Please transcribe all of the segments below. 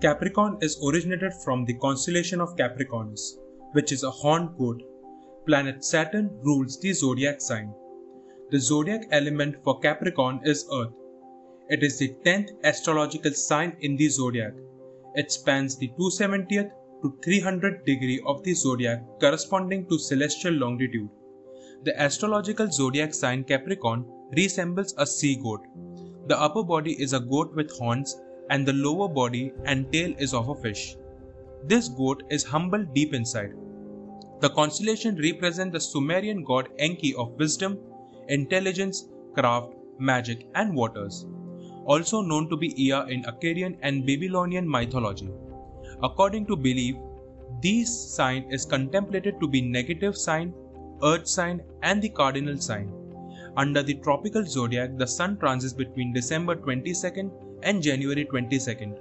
Capricorn is originated from the constellation of Capricornus, which is a horned goat. Planet Saturn rules the zodiac sign. The zodiac element for Capricorn is Earth. It is the 10th astrological sign in the zodiac. It spans the 270th to 300th degree of the zodiac, corresponding to celestial longitude. The astrological zodiac sign Capricorn resembles a sea goat. The upper body is a goat with horns, and the lower body and tail is of a fish. This goat is humble deep inside. The constellation represents the Sumerian god Enki of wisdom, intelligence, craft, magic, and waters, also known to be Ea in Akkarian and Babylonian mythology. According to belief, this sign is contemplated to be negative sign, earth sign, and the cardinal sign. Under the tropical zodiac, the sun transits between December 22nd and January 22nd.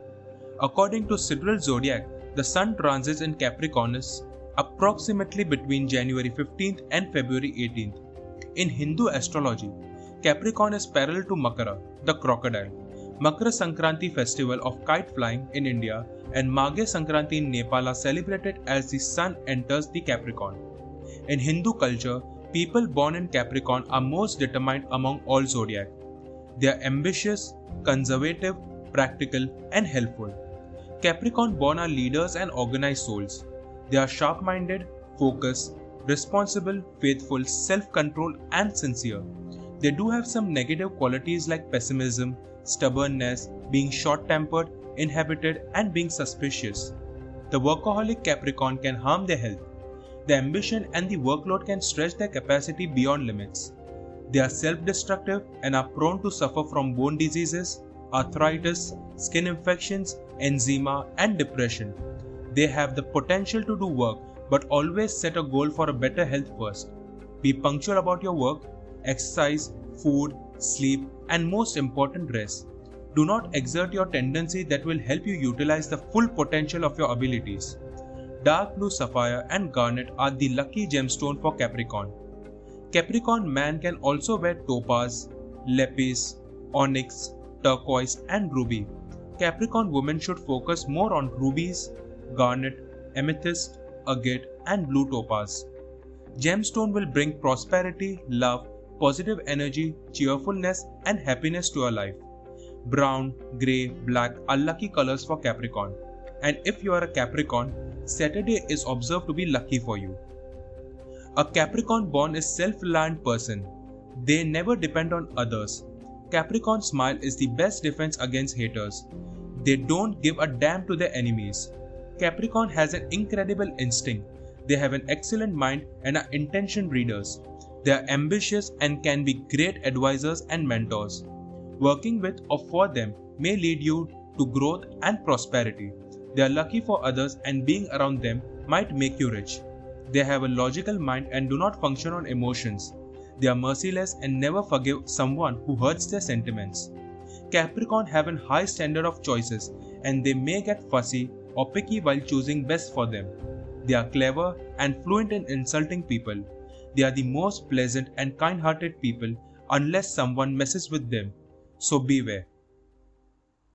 According to sidereal zodiac, the sun transits in Capricornus approximately between January 15th and February 18th. In Hindu astrology, Capricorn is parallel to Makara, the crocodile. Makara Sankranti festival of kite flying in India and Maghe Sankranti in Nepal are celebrated as the sun enters the Capricorn. In Hindu culture, people born in Capricorn are most determined among all zodiac. They are ambitious, conservative, practical, and helpful. Capricorn born are leaders and organized souls. They are sharp-minded, focused, responsible, faithful, self-controlled, and sincere. They do have some negative qualities like pessimism, stubbornness, being short-tempered, inhibited, and being suspicious. The workaholic Capricorn can harm their health. Their ambition and the workload can stretch their capacity beyond limits. They are self-destructive and are prone to suffer from bone diseases, arthritis, skin infections, eczema, and depression. They have the potential to do work, but always set a goal for a better health first. Be punctual about your work, exercise, food, sleep, and most important, rest. Do not exert your tendency that will help you utilize the full potential of your abilities. Dark blue sapphire and garnet are the lucky gemstone for Capricorn. Capricorn man can also wear topaz, lapis, onyx, turquoise, and ruby. Capricorn women should focus more on rubies, garnet, amethyst, agate, and blue topaz. Gemstone will bring prosperity, love, positive energy, cheerfulness, and happiness to your life. Brown, grey, black are lucky colors for Capricorn. And if you are a Capricorn, Saturday is observed to be lucky for you. A Capricorn born is self-reliant person. They never depend on others. Capricorn smile is the best defense against haters. They don't give a damn to their enemies. Capricorn has an incredible instinct. They have an excellent mind and are intention readers. They are ambitious and can be great advisors and mentors. Working with or for them may lead you to growth and prosperity. They are lucky for others and being around them might make you rich. They have a logical mind and do not function on emotions. They are merciless and never forgive someone who hurts their sentiments. Capricorn have a high standard of choices and they may get fussy or picky while choosing best for them. They are clever and fluent in insulting people. They are the most pleasant and kind-hearted people unless someone messes with them. So beware.